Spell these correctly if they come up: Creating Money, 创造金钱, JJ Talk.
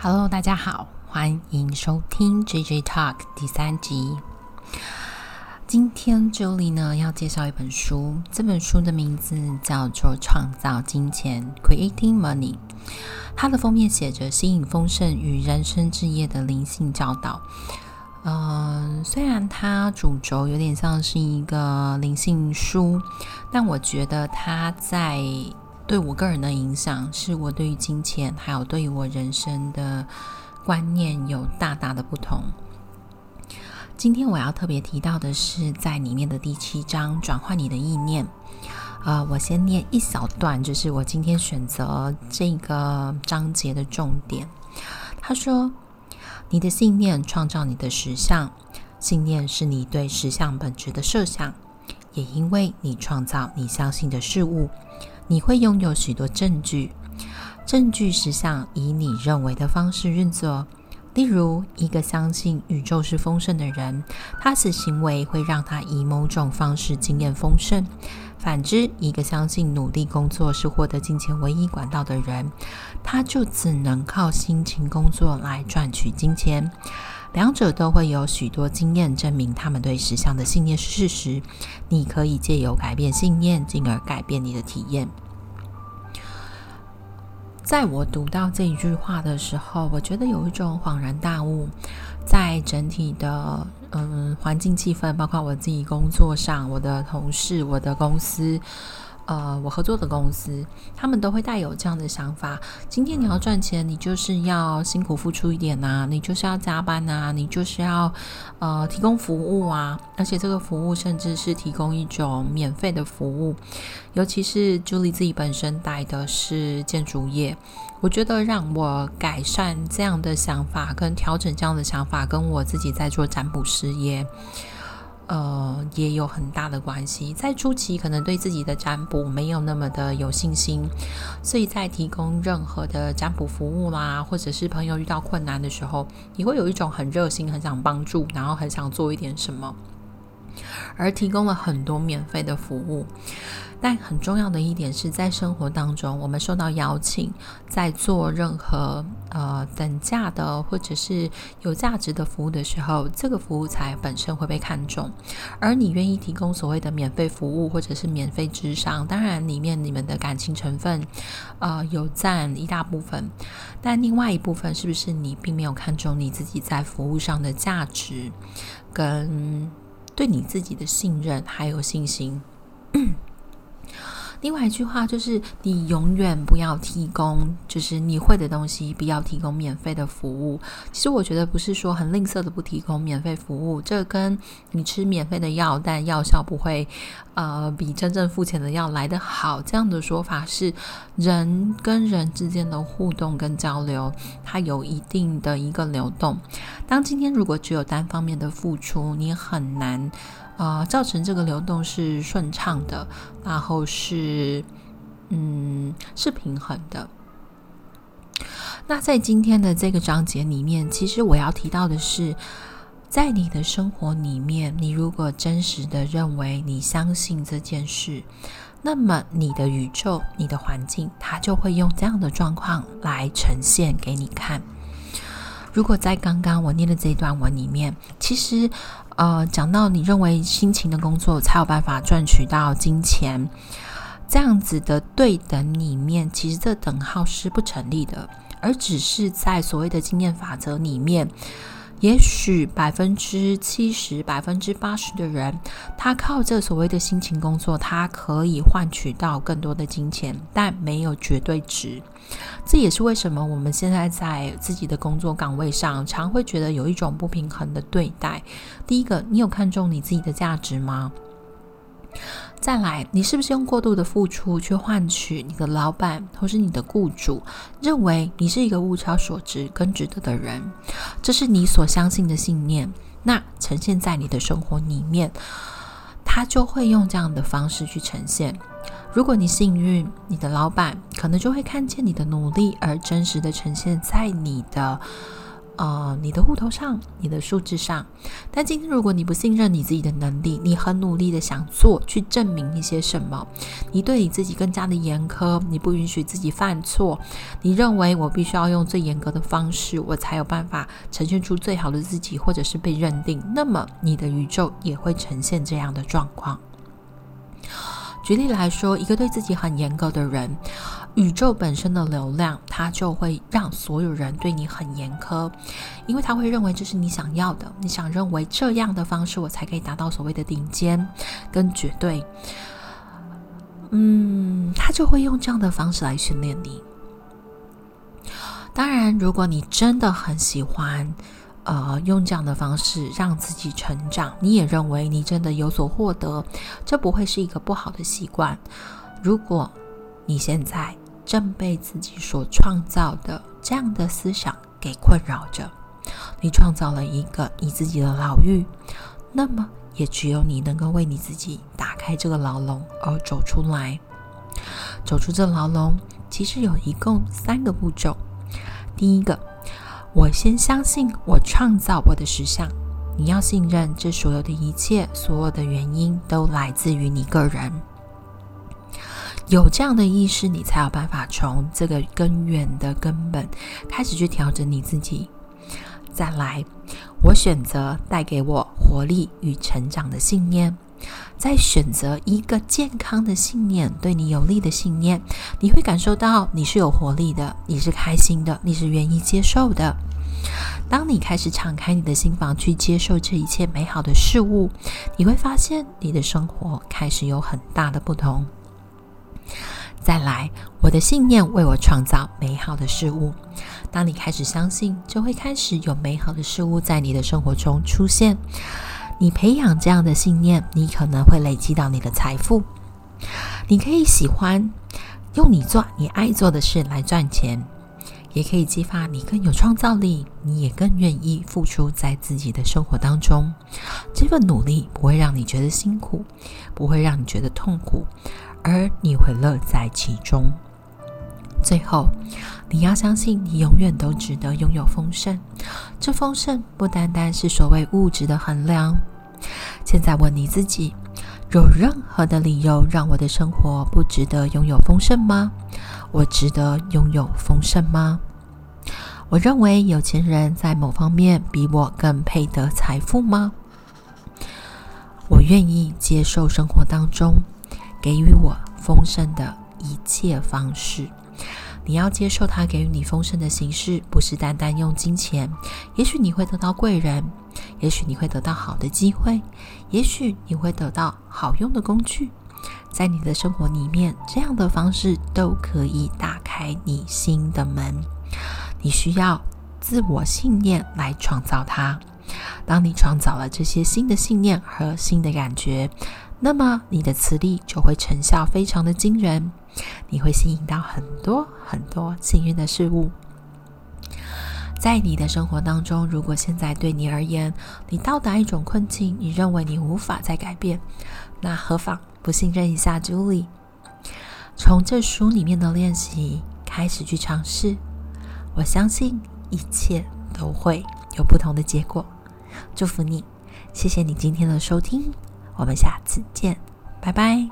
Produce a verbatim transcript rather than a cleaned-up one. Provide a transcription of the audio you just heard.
Hello， 大家好，欢迎收听 J J Talk 第三集。今天 Julie 呢要介绍一本书，这本书的名字叫做《创造金钱》（Creating Money）。它的封面写着“吸引丰盛与人生置业的灵性教导”。嗯、呃，虽然它主轴有点像是一个灵性书，但我觉得它在对我个人的影响，是我对于金钱还有对于我人生的观念有大大的不同。今天我要特别提到的是在里面的第七章，转换你的意念。呃，我先念一小段，就是我今天选择这个章节的重点。他说，你的信念创造你的实相，信念是你对实相本质的设想，也因为你创造你相信的事物，你会拥有许多证据，证据实相以你认为的方式运作。例如，一个相信宇宙是丰盛的人，他此行为会让他以某种方式经验丰盛；反之，一个相信努力工作是获得金钱唯一管道的人，他就只能靠辛勤工作来赚取金钱。两者都会有许多经验证明他们对实相的信念是事实。你可以借由改变信念，进而改变你的体验。在我读到这一句话的时候，我觉得有一种恍然大悟。在整体的嗯环境气氛，包括我自己工作上，我的同事，我的公司，呃，我合作的公司，他们都会带有这样的想法：今天你要赚钱，你就是要辛苦付出一点啊，你就是要加班啊，你就是要呃提供服务啊，而且这个服务甚至是提供一种免费的服务。尤其是 Julie 自己本身带的是建筑业，我觉得让我改善这样的想法，跟调整这样的想法，跟我自己在做占卜师业呃，也有很大的关系。在初期可能对自己的占卜没有那么的有信心，所以在提供任何的占卜服务啦，或者是朋友遇到困难的时候，你会有一种很热心，很想帮助，然后很想做一点什么，而提供了很多免费的服务。但很重要的一点是，在生活当中我们受到邀请，在做任何呃等价的或者是有价值的服务的时候，这个服务才本身会被看重。而你愿意提供所谓的免费服务或者是免费智商，当然里面你们的感情成分呃有占一大部分，但另外一部分是不是你并没有看重你自己在服务上的价值，跟对你自己的信任还有信心。另外一句话就是，你永远不要提供，就是你会的东西，不要提供免费的服务。其实我觉得不是说很吝啬的不提供免费服务，这跟你吃免费的药，但药效不会呃比真正付钱的药来得好，这样的说法是人跟人之间的互动跟交流，它有一定的一个流动。当今天如果只有单方面的付出，你很难呃，造成这个流动是顺畅的，然后是嗯是平衡的。那在今天的这个章节里面，其实我要提到的是，在你的生活里面，你如果真实的认为你相信这件事，那么你的宇宙，你的环境，它就会用这样的状况来呈现给你看。如果在刚刚我念的这一段文里面，其实呃，讲到你认为辛勤的工作才有办法赚取到金钱，这样子的对等里面，其实这等号是不成立的，而只是在所谓的经验法则里面，也许百分之七十、百分之八十的人，他靠这所谓的辛勤工作，他可以换取到更多的金钱，但没有绝对值。这也是为什么我们现在在自己的工作岗位上，常会觉得有一种不平衡的对待。第一个，你有看重你自己的价值吗？再来，你是不是用过度的付出去换取你的老板或是你的雇主认为你是一个物超所值跟值得的人？这是你所相信的信念，那呈现在你的生活里面，他就会用这样的方式去呈现。如果你幸运，你的老板可能就会看见你的努力，而真实的呈现在你的呃你的户头上，你的数字上。但今天如果你不信任你自己的能力，你很努力的想做，去证明一些什么，你对你自己更加的严苛，你不允许自己犯错，你认为我必须要用最严格的方式，我才有办法呈现出最好的自己，或者是被认定，那么你的宇宙也会呈现这样的状况。举例来说，一个对自己很严格的人，宇宙本身的流量，它就会让所有人对你很严苛，因为他会认为这是你想要的，你想认为这样的方式我才可以达到所谓的顶尖跟绝对。嗯，他就会用这样的方式来训练你。当然，如果你真的很喜欢呃，用这样的方式让自己成长，你也认为你真的有所获得，这不会是一个不好的习惯。如果你现在正被自己所创造的这样的思想给困扰着，你创造了一个你自己的牢狱，那么也只有你能够为你自己打开这个牢笼而走出来。走出这牢笼，其实有一共三个步骤。第一个，我先相信我创造我的实相，你要信任这所有的一切，所有的原因都来自于你个人。有这样的意识，你才有办法从这个根源的根本开始去调整你自己。再来，我选择带给我活力与成长的信念，在选择一个健康的信念，对你有利的信念，你会感受到你是有活力的，你是开心的，你是愿意接受的。当你开始敞开你的心房去接受这一切美好的事物，你会发现你的生活开始有很大的不同。再来，我的信念为我创造美好的事物，当你开始相信，就会开始有美好的事物在你的生活中出现。你培养这样的信念，你可能会累积到你的财富。你可以喜欢用你做你爱做的事来赚钱，也可以激发你更有创造力，你也更愿意付出在自己的生活当中。这份努力不会让你觉得辛苦，不会让你觉得痛苦，而你会乐在其中。最后，你要相信你永远都值得拥有丰盛，这丰盛不单单是所谓物质的衡量。现在问你自己，有任何的理由让我的生活不值得拥有丰盛吗？我值得拥有丰盛吗？我认为有钱人在某方面比我更配得财富吗？我愿意接受生活当中给予我丰盛的一切方式。你要接受他给予你丰盛的形式，不是单单用金钱。也许你会得到贵人，也许你会得到好的机会，也许你会得到好用的工具。在你的生活里面，这样的方式都可以打开你心的门。你需要自我信念来创造它。当你创造了这些新的信念和新的感觉，那么你的磁力就会成效非常的惊人，你会吸引到很多很多幸运的事物。在你的生活当中，如果现在对你而言，你到达一种困境，你认为你无法再改变，那何妨不信任一下 Julie， 从这书里面的练习开始去尝试。我相信一切都会有不同的结果。祝福你，谢谢你今天的收听，我们下次见，拜拜。